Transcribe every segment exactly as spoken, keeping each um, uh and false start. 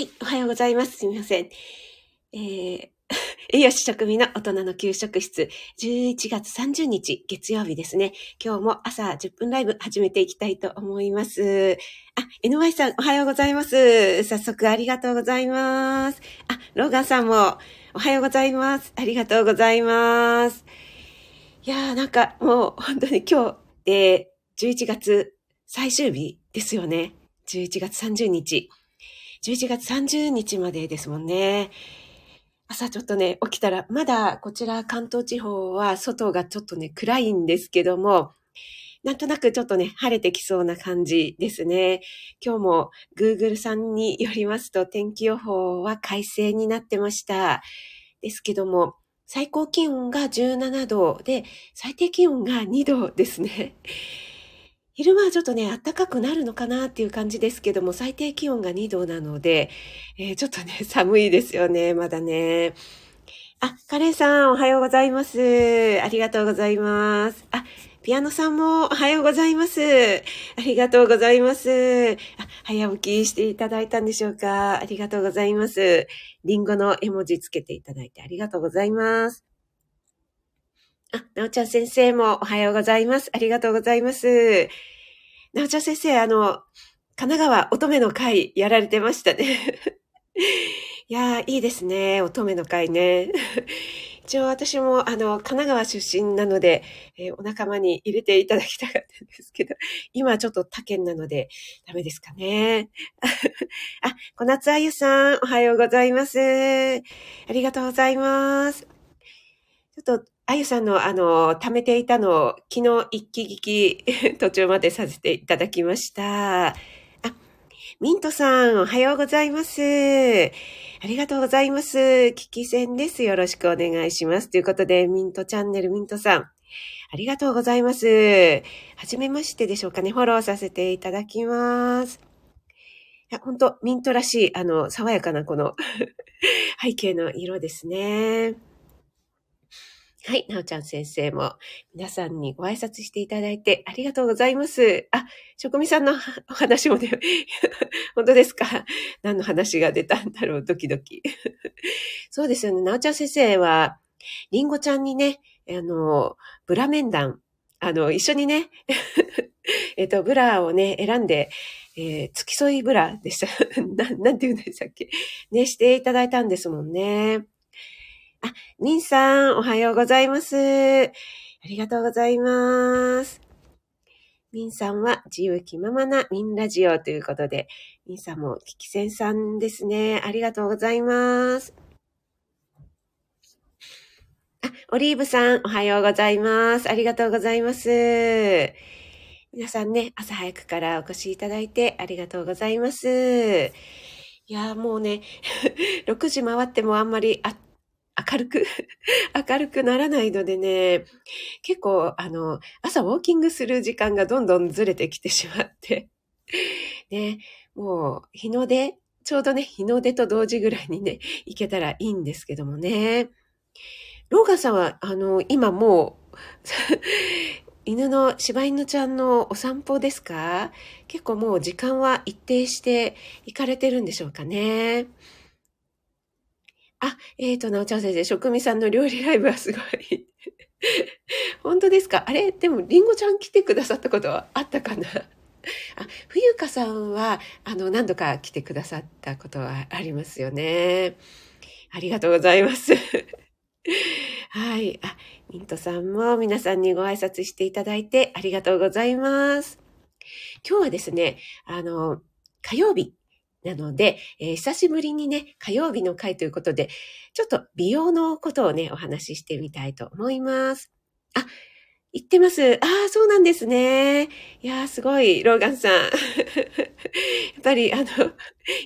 はい、おはようございます。すみません。えー、栄養士食味の大人の給食室、じゅういちがつさんじゅうにち、月曜日ですね。今日も朝じゅっぷんライブ始めていきたいと思います。あ、エヌワイ さん、おはようございます。早速ありがとうございます。あ、ローガンさんも、おはようございます。ありがとうございます。いやー、なんかもう本当に今日でじゅういちがつ最終日ですよね。じゅういちがつさんじゅうにち。じゅういちがつさんじゅうにちまでですもんね。朝ちょっとね、起きたら、まだこちら関東地方は外がちょっとね、暗いんですけども、なんとなくちょっとね、晴れてきそうな感じですね。今日も Google さんによりますと、天気予報は快晴になってました。ですけども、最高気温がじゅうななどで、最低気温がにどですね。昼間はちょっとね、暖かくなるのかなっていう感じですけども、最低気温がにどなので、えー、ちょっとね、寒いですよね、まだね。あ、カレンさん、おはようございます。ありがとうございます。あ、ピアノさんもおはようございます。ありがとうございます。あ、早起きしていただいたんでしょうか。ありがとうございます。リンゴの絵文字つけていただいてありがとうございます。あ、なおちゃん先生もおはようございます。ありがとうございます。なおちゃん先生、あの、神奈川乙女の会やられてましたね。いやー、いいですね。乙女の会ね。一応私も、あの、神奈川出身なので、えー、お仲間に入れていただきたかったんですけど、今ちょっと他県なので、ダメですかね。あ、小夏あゆさん、おはようございます。ありがとうございます。ちょっと、あゆさんのあの、貯めていたのを昨日一気聞き途中までさせていただきました。あ、ミントさんおはようございます。ありがとうございます。聞き戦です。よろしくお願いします。ということで、ミントチャンネルミントさん、ありがとうございます。はじめましてでしょうかね。フォローさせていただきます。いや、ほんと、ミントらしい、あの、爽やかなこの背景の色ですね。はい、なおちゃん先生も皆さんにご挨拶していただいてありがとうございます。あ、食味さんのお話もね、本当ですか？何の話が出たんだろう、ドキドキ。そうですよね、なおちゃん先生は、りんごちゃんにね、あの、ブラ面談、あの、一緒にね、えっと、ブラをね、選んで、えー、付き添いブラでした。な、なんて言うんでしたっけ？ね、していただいたんですもんね。あ、ニンさん、おはようございます。ありがとうございます。ニンさんは、自由気ままなミンラジオということで、ニンさんも、キキセンさんですね。ありがとうございます。あ、オリーブさん、おはようございます。ありがとうございます。皆さんね、朝早くからお越しいただいてありがとうございます。いやー、もうね、ろくじ回ってもあんまりあっ明るく、明るくならないのでね、結構、あの、朝ウォーキングする時間がどんどんずれてきてしまって、ね、もう、日の出、ちょうどね、日の出と同時ぐらいにね、行けたらいいんですけどもね。ローガンさんは、あの、今もう、犬の、柴犬ちゃんのお散歩ですか？結構もう時間は一定して行かれてるんでしょうかね。あ、えっと、なおちゃん先生、食味さんの料理ライブはすごい。本当ですか？あれ？でも、りんごちゃん来てくださったことはあったかな？あ、冬香さんは、あの、何度か来てくださったことはありますよね。ありがとうございます。はい。あ、ミントさんも皆さんにご挨拶していただいてありがとうございます。今日はですね、あの、火曜日。なので、えー、久しぶりにね、火曜日の回ということで、ちょっと美容のことをね、お話ししてみたいと思います。あ、言ってます。ああ、そうなんですね。いやー、すごい、ローガンさん。やっぱり、あの、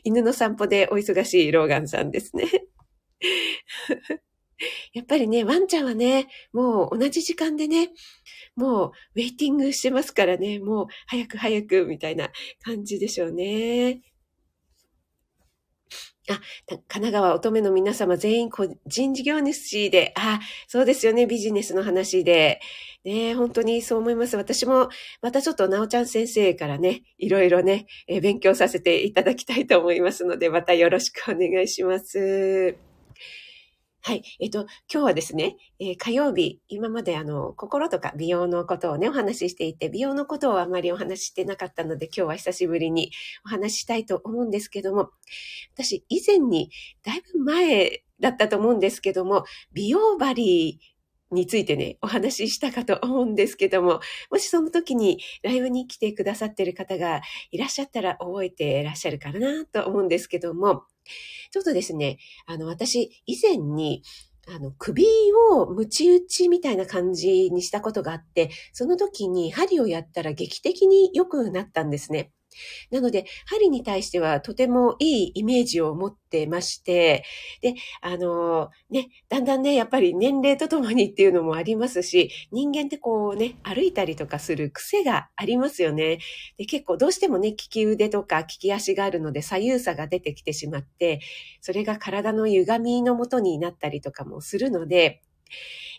犬の散歩でお忙しいローガンさんですね。やっぱりね、ワンちゃんはね、もう同じ時間でね、もうウェイティングしてますからね、もう早く早くみたいな感じでしょうね。あ、神奈川乙女の皆様全員個人事業主で、あ、そうですよね、ビジネスの話で。ね、本当にそう思います。私もまたちょっとなおちゃん先生からね、いろいろね、えー、勉強させていただきたいと思いますので、またよろしくお願いします。はい。えっと、今日はですね、えー、火曜日、今まであの、心とか美容のことをね、お話ししていて、美容のことをあまりお話ししてなかったので、今日は久しぶりにお話ししたいと思うんですけども、私以前に、だいぶ前だったと思うんですけども、美容針についてね、お話ししたかと思うんですけども、もしその時にライブに来てくださってる方がいらっしゃったら覚えてらっしゃるかなと思うんですけども、ちょっとですね、あの、私、以前に、あの、首をムチ打ちみたいな感じにしたことがあって、その時に針をやったら劇的に良くなったんですね。なので、針に対してはとてもいいイメージを持ってまして、で、あの、ね、だんだんね、やっぱり年齢とともにっていうのもありますし、人間ってこうね、歩いたりとかする癖がありますよね。で、結構どうしてもね、利き腕とか利き足があるので左右差が出てきてしまって、それが体の歪みのもとになったりとかもするので、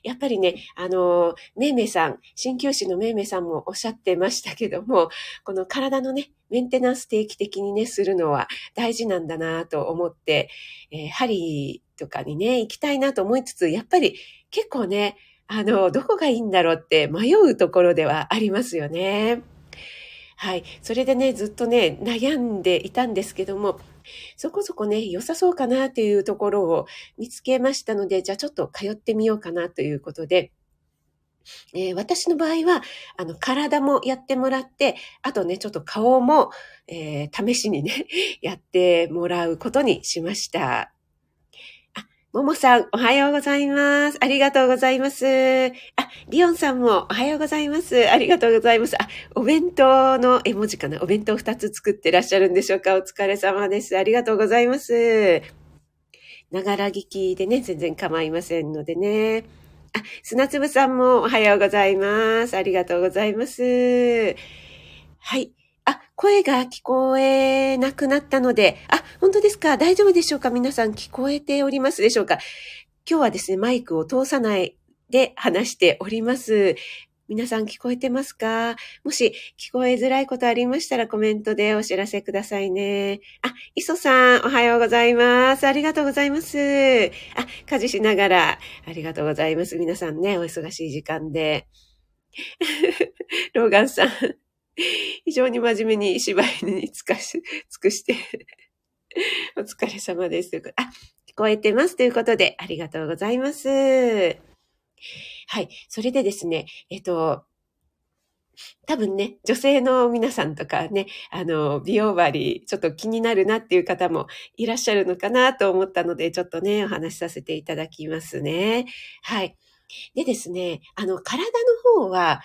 やっぱりね、あの、めいめいさん、鍼灸師のめいめいさんもおっしゃってましたけども、この体のね、メンテナンス定期的にね、するのは大事なんだなと思って、えー、針とかにね、行きたいなと思いつつ、やっぱり結構ね、あの、どこがいいんだろうって迷うところではありますよね。はい。それでね、ずっとね、悩んでいたんですけども、そこそこね、良さそうかなというところを見つけましたので、じゃあちょっと通ってみようかなということで、えー、私の場合は、あの、体もやってもらって、あとね、ちょっと顔も、えー、試しにね、やってもらうことにしました。あ、ももさん、おはようございます。ありがとうございます。あ、りおんさんも、おはようございます。ありがとうございます。あ、お弁当の絵文字かな。お弁当ふたつ作ってらっしゃるんでしょうか。お疲れ様です。ありがとうございます。ながら聞きでね、全然構いませんのでね。あ、砂粒さんもおはようございます。ありがとうございます。はい。あ、声が聞こえなくなったので、あ、本当ですか？大丈夫でしょうか？皆さん聞こえておりますでしょうか？今日はですね、マイクを通さないで話しております。皆さん聞こえてますか？もし聞こえづらいことありましたらコメントでお知らせくださいね。あ、磯さんおはようございます。ありがとうございます。あ、家事しながらありがとうございます。皆さんね、お忙しい時間で。ローガンさん、非常に真面目に芝居に尽くし、尽くしてお疲れ様です。あ、聞こえてますということでありがとうございます。はい。それでですね、えっと、多分ね、女性の皆さんとかね、あの、美容針、ちょっと気になるなっていう方もいらっしゃるのかなと思ったので、ちょっとね、お話しさせていただきますね。はい。でですね、あの、体の方は、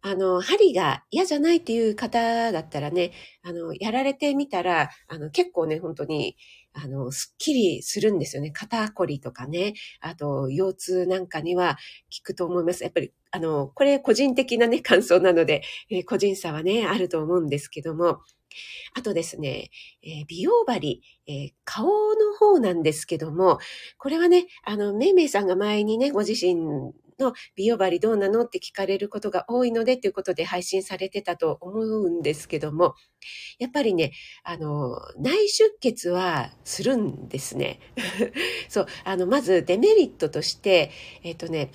あの、針が嫌じゃないっていう方だったらね、あの、やられてみたら、あの、結構ね、本当に、あの、すっきりするんですよね。肩こりとかね、あと、腰痛なんかには効くと思います。やっぱり、あの、これ個人的なね、感想なので、えー、個人差はね、あると思うんですけども、あとですね、えー、美容針、えー、顔の方なんですけども、これはね、あの、めいめいさんが前にね、ご自身、の美容針どうなのって聞かれることが多いのでということで配信されてたと思うんですけども、やっぱりね、あの、内出血はするんですね。そう、あの、まずデメリットとして、えっとね、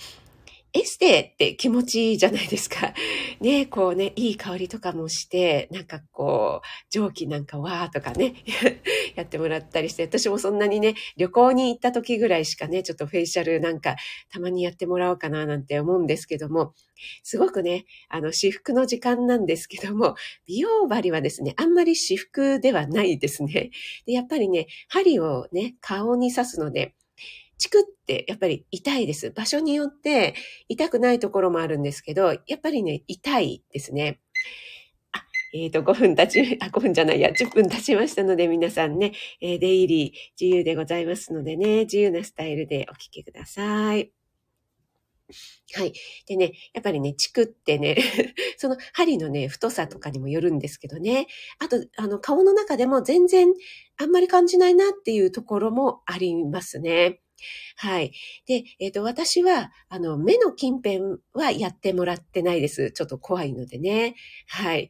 エステって気持ちいいじゃないですか。ね、こうね、いい香りとかもして、なんかこう、蒸気なんかわーとかね、やってもらったりして、私もそんなにね、旅行に行った時ぐらいしかね、ちょっとフェイシャルなんか、たまにやってもらおうかななんて思うんですけども、すごくね、あの、至福の時間なんですけども、美容針はですね、あんまり至福ではないですね。で、やっぱりね、針をね、顔に刺すので、チクってやっぱり痛いです。場所によって痛くないところもあるんですけど、やっぱりね、痛いですね。あ、えっと、ごふん経ち、あ、ごふんじゃないや、じゅっぷん経ちましたので、皆さんね、えー、出入り自由でございますのでね、自由なスタイルでお聞きください。はい。でね、やっぱりね、チクってね、その針のね、太さとかにもよるんですけどね。あと、あの、顔の中でも全然、あんまり感じないなっていうところもありますね。はい。で、えっと、私は、あの、目の近辺はやってもらってないです。ちょっと怖いのでね。はい。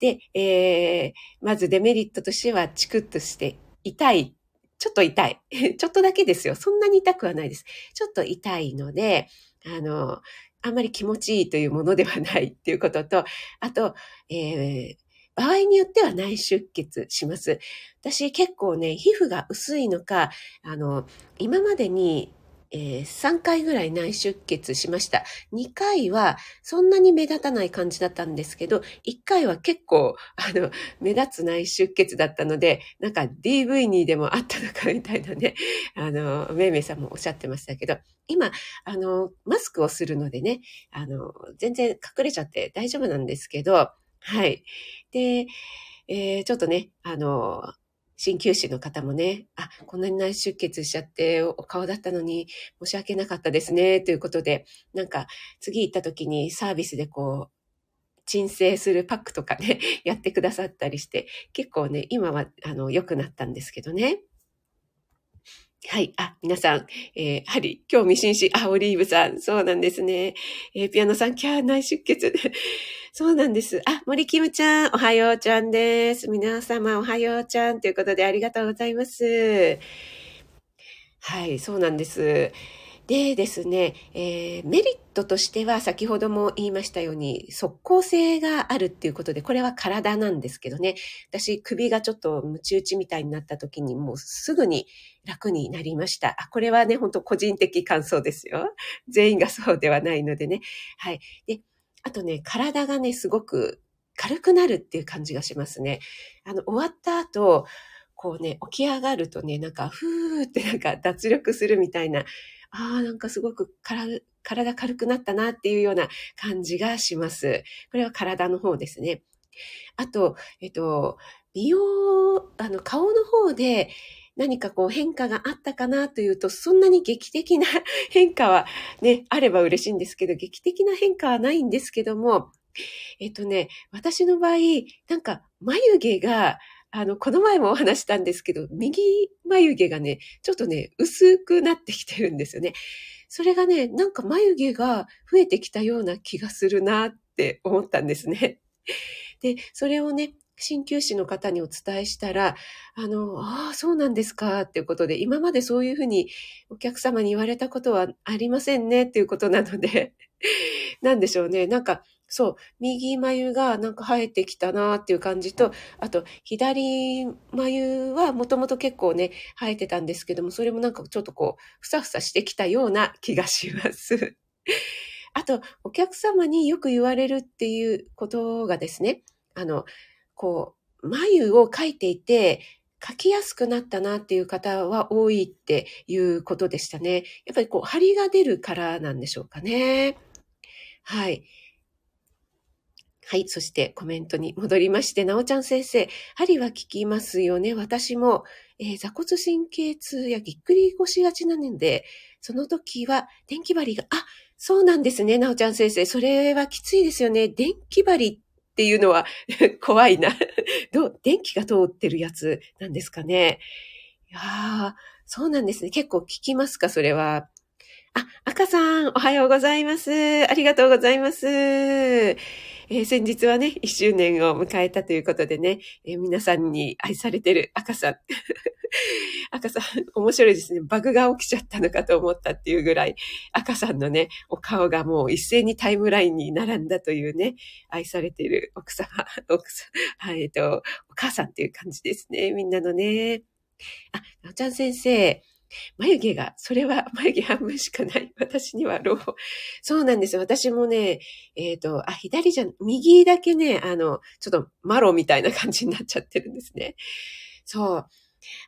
で、えー、まずデメリットとしては、チクッとして痛い。ちょっと痛い。ちょっとだけですよ。そんなに痛くはないです。ちょっと痛いので、あの、あんまり気持ちいいというものではないっていうことと、あと、えー、場合によっては内出血します。私結構ね、皮膚が薄いのか、あの、今までに、えー、さんかいぐらい内出血しました。にかいはそんなに目立たない感じだったんですけど、いっかいは結構、あの、目立つ内出血だったので、なんか ディーブイ にでもあったのかみたいなね、あの、めいめいさんもおっしゃってましたけど、今、あの、マスクをするのでね、あの、全然隠れちゃって大丈夫なんですけど、はい。で、えー、ちょっとね、あの、鍼灸師の方もね、あ、こんなに内出血しちゃって、お顔だったのに申し訳なかったですね、ということで、なんか次行った時にサービスでこう、鎮静するパックとかね、やってくださったりして、結構ね、今はあの良くなったんですけどね。はい。あ、皆さん、えー、やはり、興味津々。あ、オリーブさん。そうなんですね。えー、ピアノさん、キャー、内出血。そうなんです。あ、森キムちゃん、おはようちゃんです。皆様、おはようちゃん。ということで、ありがとうございます。はい、そうなんです。でですね、えー、メリットとしては先ほども言いましたように即効性があるっていうことで、これは体なんですけどね、私首がちょっとムチ打ちみたいになった時にもうすぐに楽になりました。あ、これはね、本当個人的感想ですよ。全員がそうではないのでね。はい。で、あとね、体がね、すごく軽くなるっていう感じがしますね。あの、終わった後、こうね、起き上がるとね、なんかふーってなんか脱力するみたいな、ああ、なんかすごくから体軽くなったなっていうような感じがします。これは体の方ですね。あと、えっと、美容、あの、顔の方で何かこう変化があったかなというと、そんなに劇的な変化はね、あれば嬉しいんですけど、劇的な変化はないんですけども、えっとね、私の場合、なんか眉毛が、あの、この前もお話したんですけど、右眉毛がね、ちょっとね、薄くなってきてるんですよね。それがね、なんか眉毛が増えてきたような気がするなって思ったんですね。で、それをね、鍼灸師の方にお伝えしたら、あの、ああ、そうなんですかっていうことで、今までそういうふうにお客様に言われたことはありませんねっていうことなので、なんでしょうね、なんか、そう、右眉がなんか生えてきたなっていう感じと、あと、左眉はもともと結構ね、生えてたんですけども、それもなんかちょっとこう、ふさふさしてきたような気がします。あと、お客様によく言われるっていうことがですね、あの、こう、眉を描いていて、書きやすくなったなっていう方は多いっていうことでしたね。やっぱりこう、張りが出るからなんでしょうかね。はい。はい。そしてコメントに戻りまして、なおちゃん先生、針は効きますよね。私も、えー、座骨神経痛やぎっくり腰がちなので、その時は電気針が、あ、そうなんですね、なおちゃん先生。それはきついですよね。電気針っていうのは怖いな。どう、電気が通ってるやつなんですかね。いやー、そうなんですね。結構効きますか、それは。あ、赤さん、おはようございます。ありがとうございます。えー、先日はね、いっしゅうねんを迎えたということでね、えー、皆さんに愛されてる赤さん。赤さん、面白いですね。バグが起きちゃったのかと思ったっていうぐらい、赤さんのね、お顔がもう一斉にタイムラインに並んだというね、愛されてる奥様、奥さん、はい、えっと、お母さんっていう感じですね。みんなのね。あ、なおちゃん先生。眉毛が、それは眉毛半分しかない。私にはロー。そうなんです。私もね、えっと、あ、左じゃ、右だけね、あの、ちょっとマロみたいな感じになっちゃってるんですね。そう。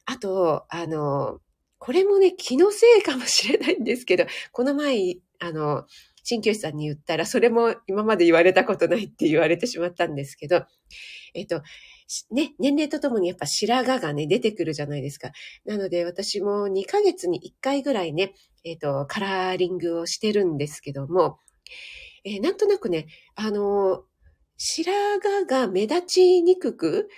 あと、あの、これもね、気のせいかもしれないんですけど、この前、あの、鍼灸師さんに言ったら、それも今まで言われたことないって言われてしまったんですけど、えっと、ね、年齢とともにやっぱ白髪がね、出てくるじゃないですか。なので私もにかげつにいっかいぐらいね、えっと、カラーリングをしてるんですけども、えー、なんとなくね、あのー、白髪が目立ちにくく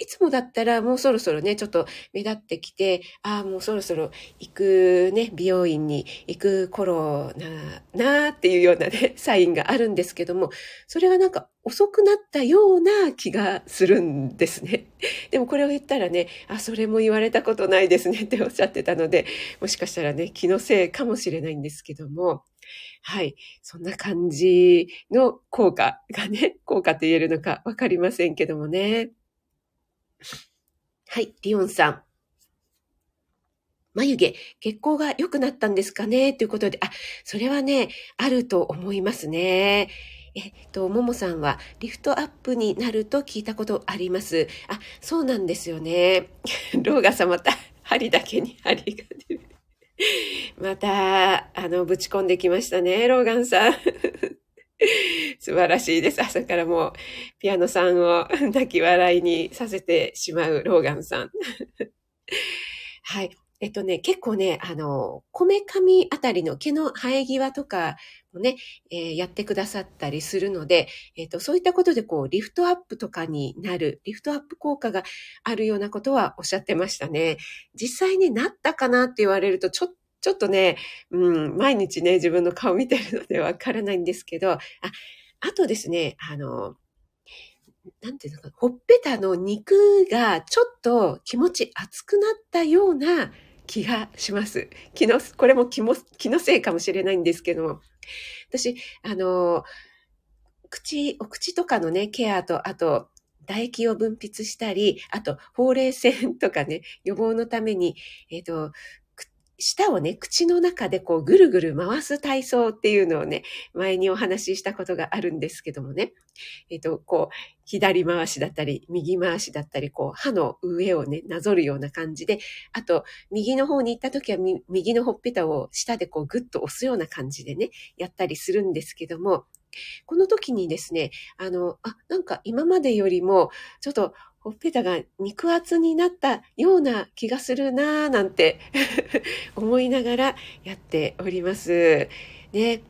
いつもだったらもうそろそろね、ちょっと目立ってきて、ああ、もうそろそろ行くね、美容院に行く頃な、なーっていうようなね、サインがあるんですけども、それがなんか遅くなったような気がするんですね。でもこれを言ったらね、あ、それも言われたことないですねっておっしゃってたので、もしかしたらね、気のせいかもしれないんですけども、はい。そんな感じの効果がね、効果と言えるのかわかりませんけどもね。はい、リオンさん。眉毛、血行が良くなったんですかねということで、あ、それはね、あると思いますね。えっと、ももさんは、リフトアップになると聞いたことあります。あ、そうなんですよね。ローガさんまた、針だけに針が出る。また、あの、ぶち込んできましたね、ローガンさん。素晴らしいです。朝からもうピアノさんを泣き笑いにさせてしまうローガンさん。はい。えっとね、結構ね、あの、こめかみあたりの毛の生え際とかもね、えー、やってくださったりするので、えっと、そういったことでこう、リフトアップとかになる、リフトアップ効果があるようなことはおっしゃってましたね。実際になったかなって言われると、ちょっとちょっとね、うん、毎日ね、自分の顔見てるのでわからないんですけど、あ、あとですね、あの、なんていうのか、ほっぺたの肉がちょっと気持ち熱くなったような気がします。気の、これも気も、気のせいかもしれないんですけども、私、あの、口、お口とかのね、ケアと、あと、唾液を分泌したり、あと、ほうれい線とかね、予防のために、えっと、舌をね、口の中でこうぐるぐる回す体操っていうのをね、前にお話ししたことがあるんですけどもね、えっと、こう、左回しだったり、右回しだったり、こう、歯の上をね、なぞるような感じで、あと、右の方に行った時は、右のほっぺたを舌でこうぐっと押すような感じでね、やったりするんですけども、この時にですね、あの、あ、なんか今までよりも、ちょっと、ほっぺたが肉厚になったような気がするなぁなんて思いながらやっております。ね、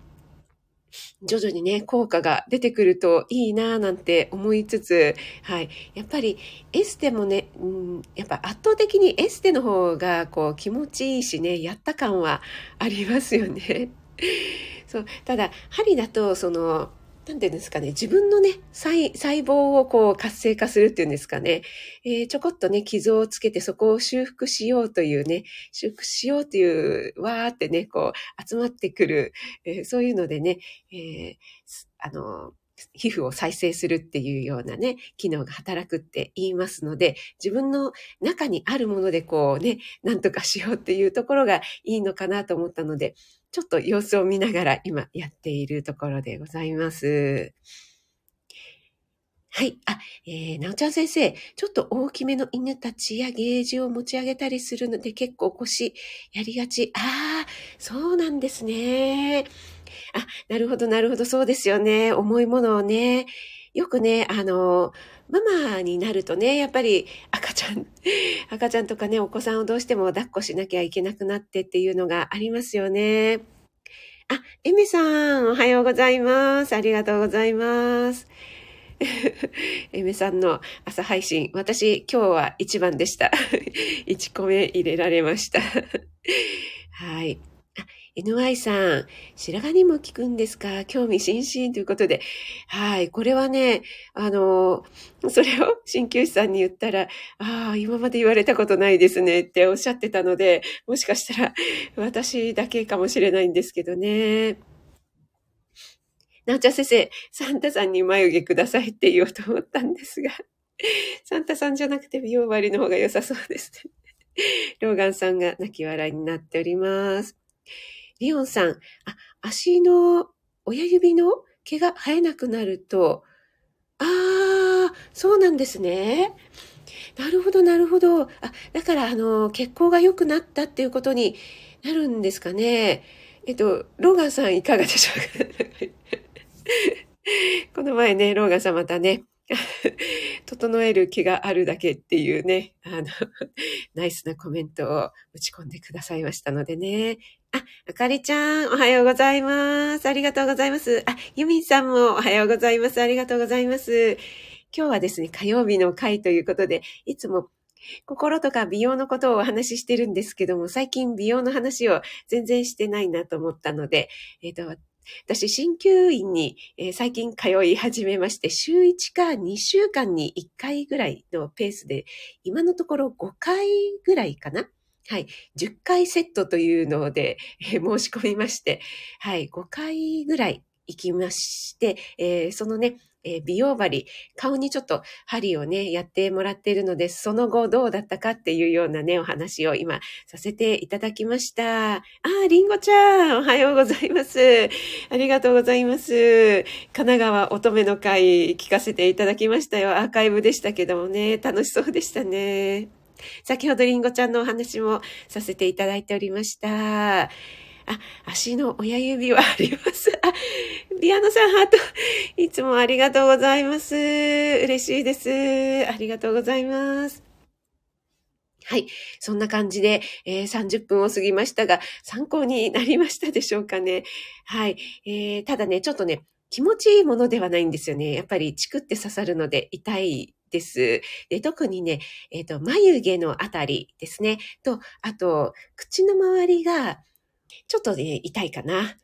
徐々にね、効果が出てくるといいなぁなんて思いつつ、はい。やっぱりエステもね、うん、やっぱ圧倒的にエステの方がこう気持ちいいしね、やった感はありますよね。そう、ただ、針だとその、なんていうんですかね、自分のね、細、細胞をこう活性化するっていうんですかね、えー、ちょこっとね、傷をつけてそこを修復しようというね、修復しようという、わーってね、こう集まってくる、えー、そういうのでね、えー、あの、皮膚を再生するっていうようなね、機能が働くって言いますので、自分の中にあるものでこうね、なんとかしようっていうところがいいのかなと思ったので、ちょっと様子を見ながら今やっているところでございます。はい。あ、えー、なおちゃん先生、ちょっと大きめの犬たちやゲージを持ち上げたりするので結構腰やりがち。ああ、そうなんですね。あ、なるほど、なるほど、そうですよね。重いものをね。よくね、あの、ママになるとね、やっぱり赤ちゃん、赤ちゃんとかね、お子さんをどうしても抱っこしなきゃいけなくなってっていうのがありますよね。あ、エメさん、おはようございます。ありがとうございます。エメさんの朝配信、私、今日は一番でした。いちこめ入れられました。はい。エヌワイ さん、白髪にも効くんですか？興味津々ということで。はい。これはね、あの、それを鍼灸師さんに言ったら、ああ、今まで言われたことないですねっておっしゃってたので、もしかしたら私だけかもしれないんですけどね。なおちゃん先生、サンタさんに眉毛くださいって言おうと思ったんですが、サンタさんじゃなくて美容針の方が良さそうですね。ローガンさんが泣き笑いになっております。リオンさん、あ、足の親指の毛が生えなくなると、ああ、そうなんですね。なるほど、なるほど。あ、だから、あの、血行が良くなったっていうことになるんですかね。えっと、ローガンさんいかがでしょうか。この前ね、ローガンさんまたね、整える気があるだけっていうね、あの、ナイスなコメントを打ち込んでくださいましたのでね。あ、あかりちゃん、おはようございます。ありがとうございます。あ、ゆみんさんもおはようございます。ありがとうございます。今日はですね、火曜日の回ということで、いつも心とか美容のことをお話ししてるんですけども、最近美容の話を全然してないなと思ったので、えっと、私、鍼灸院に、えー、最近通い始めまして、週いちかにしゅうかんにいっかいぐらいのペースで、今のところごかいぐらいかな。はい。じゅっかいセットというので、えー、申し込みまして、はい。ごかいぐらい行きまして、えー、そのね、えー、美容針、顔にちょっと針をね、やってもらっているので、その後どうだったかっていうようなね、お話を今させていただきました。あー、りんごちゃん、おはようございます。ありがとうございます。神奈川乙女の会聞かせていただきましたよ。アーカイブでしたけどもね、楽しそうでしたね。先ほどりんごちゃんのお話もさせていただいておりました。あ、足の親指はあります。あ、リアノさんハート、いつもありがとうございます。嬉しいです。ありがとうございます。はい。そんな感じで、えー、さんじゅっぷんを過ぎましたが、参考になりましたでしょうかね。はい。えー、ただね、ちょっとね、気持ちいいものではないんですよね。やっぱりチクって刺さるので痛いです。で、特にね、えっと、眉毛のあたりですね。と、あと、口の周りが、ちょっとね、痛いかな。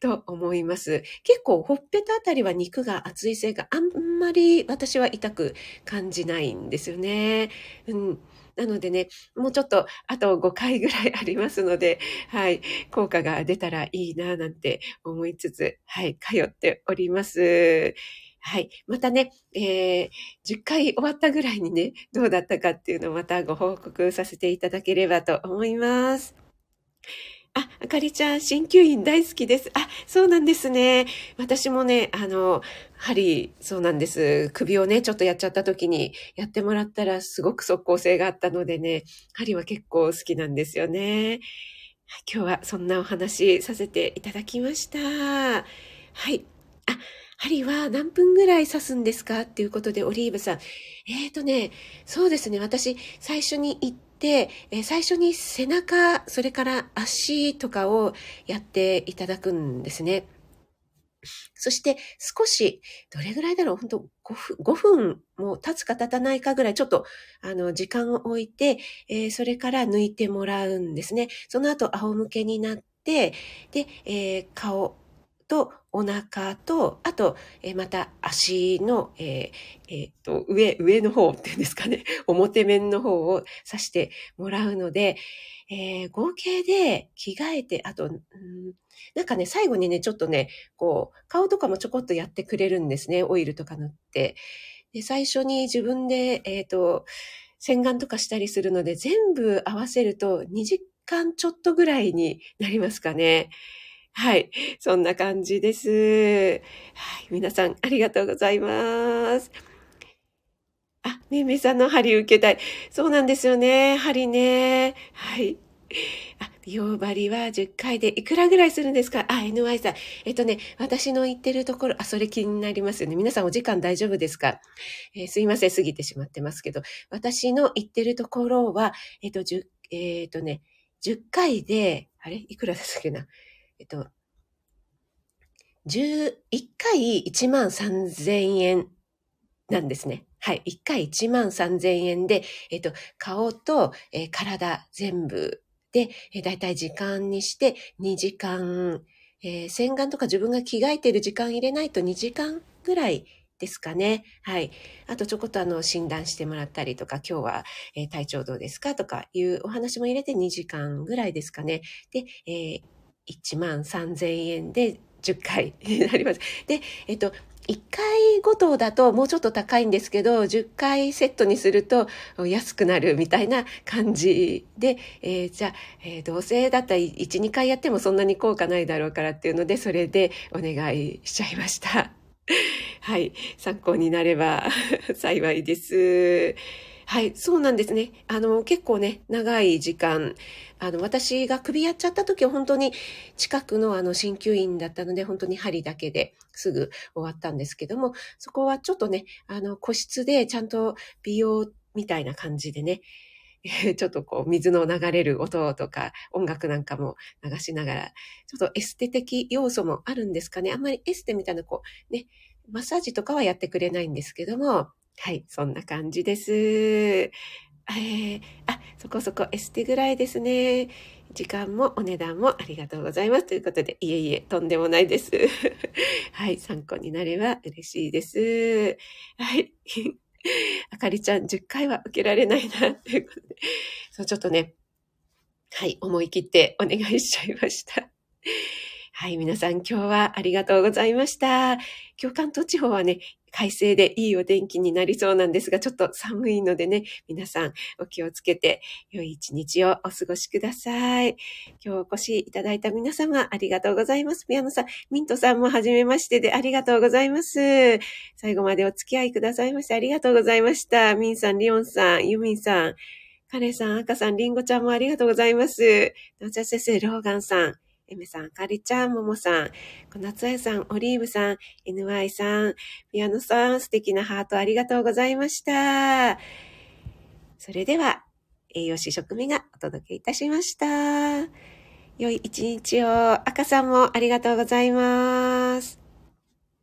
と思います。結構、ほっぺたあたりは肉が厚いせいか、あんまり私は痛く感じないんですよね。うん。なのでね、もうちょっとあとごかいぐらいありますので、はい、効果が出たらいいななんて思いつつ、はい、通っております。はい。またね、えー、じゅっかい終わったぐらいにね、どうだったかっていうのをまたご報告させていただければと思います。あ、あかりちゃん、鍼灸院大好きです。あ、そうなんですね。私もね、あの、針、そうなんです。首をね、ちょっとやっちゃった時にやってもらったらすごく即効性があったのでね、針は結構好きなんですよね。今日はそんなお話させていただきました。はい。あ、針は何分ぐらい刺すんですかっていうことで、オリーブさん。えーとね、そうですね。私、最初に行って、えー、最初に背中、それから足とかをやっていただくんですね。そして、少し、どれぐらいだろう、本当ごふん、ごふんも経つか経たないかぐらい、ちょっと、あの、時間を置いて、えー、それから抜いてもらうんですね。その後、仰向けになって、で、えー、顔と、お腹と、あと、えー、また足の、えーえー、っと、上、上の方っていうんですかね。表面の方を刺してもらうので、えー、合計で着替えて、あと、うん、なんかね、最後にね、ちょっとね、こう、顔とかもちょこっとやってくれるんですね。オイルとか塗って。で、最初に自分で、えー、っと、洗顔とかしたりするので、全部合わせるとにじかんちょっとぐらいになりますかね。はい。そんな感じです。はい。皆さん、ありがとうございます。あ、めいめいさんの針受けたい。そうなんですよね。針ね。はい。あ、美容針はじゅっかいでいくらぐらいするんですか？あ、エヌワイ さん。えっとね、私の言ってるところ、あ、それ気になりますよね。皆さんお時間大丈夫ですか？えー、すいません。過ぎてしまってますけど。私の言ってるところは、えっと、じゅう、えっとね、じゅっかいで、あれ？いくらだったっけな？えっと、いっかいいちまんさんぜんえんなんですね。はい。いっかいいちまんさんぜんえんで、えっと、顔と、えー、体全部で、えー、だいたい時間にしてにじかん、えー、洗顔とか自分が着替えてる時間入れないとにじかんぐらいですかね。はい。あとちょこっとあの診断してもらったりとか、今日は、えー、体調どうですかとかいうお話も入れてにじかんぐらいですかね。で、えーいちまんさんぜんえんでじゅっかいになります。で、えっと、いっかいごとだともうちょっと高いんですけど、じゅっかいセットにすると安くなるみたいな感じで、えー、じゃあ、えー、どうせだったらいち、にかいやってもそんなに効果ないだろうからっていうので、それでお願いしちゃいました。はい。参考になれば幸いです。はい、そうなんですね。あの、結構ね、長い時間、あの、私が首やっちゃった時は本当に近くのあの、鍼灸院だったので、本当に針だけですぐ終わったんですけども、そこはちょっとね、あの、個室でちゃんと美容みたいな感じでね、ちょっとこう、水の流れる音とか、音楽なんかも流しながら、ちょっとエステ的要素もあるんですかね。あんまりエステみたいなこう、ね、マッサージとかはやってくれないんですけども、はい、そんな感じです。えー、あ、そこそこエステぐらいですね。時間もお値段もありがとうございます。ということで、いえいえ、とんでもないです。はい、参考になれば嬉しいです。はい。あかりちゃん、じゅっかいは受けられないな、ということで。そう、ちょっとね、はい、思い切ってお願いしちゃいました。はい、皆さん今日はありがとうございました。今日関東地方はね、快晴でいいお天気になりそうなんですが、ちょっと寒いのでね、皆さんお気をつけて良い一日をお過ごしください。今日お越しいただいた皆様ありがとうございます。ピアノさん、ミントさんもはじめましてでありがとうございます。最後までお付き合いくださいましてありがとうございました。ミンさん、リオンさん、ユミンさん、カレさん、アカさん、リンゴちゃんもありがとうございます。なおちゃん先生、ローガンさん、エメさん、カリちゃん、モモさん、小夏彩さん、オリーブさん、エヌワイ さん、ピアノさん、素敵なハートありがとうございました。それでは、栄養士食味がお届けいたしました。良い一日を、赤さんもありがとうございます。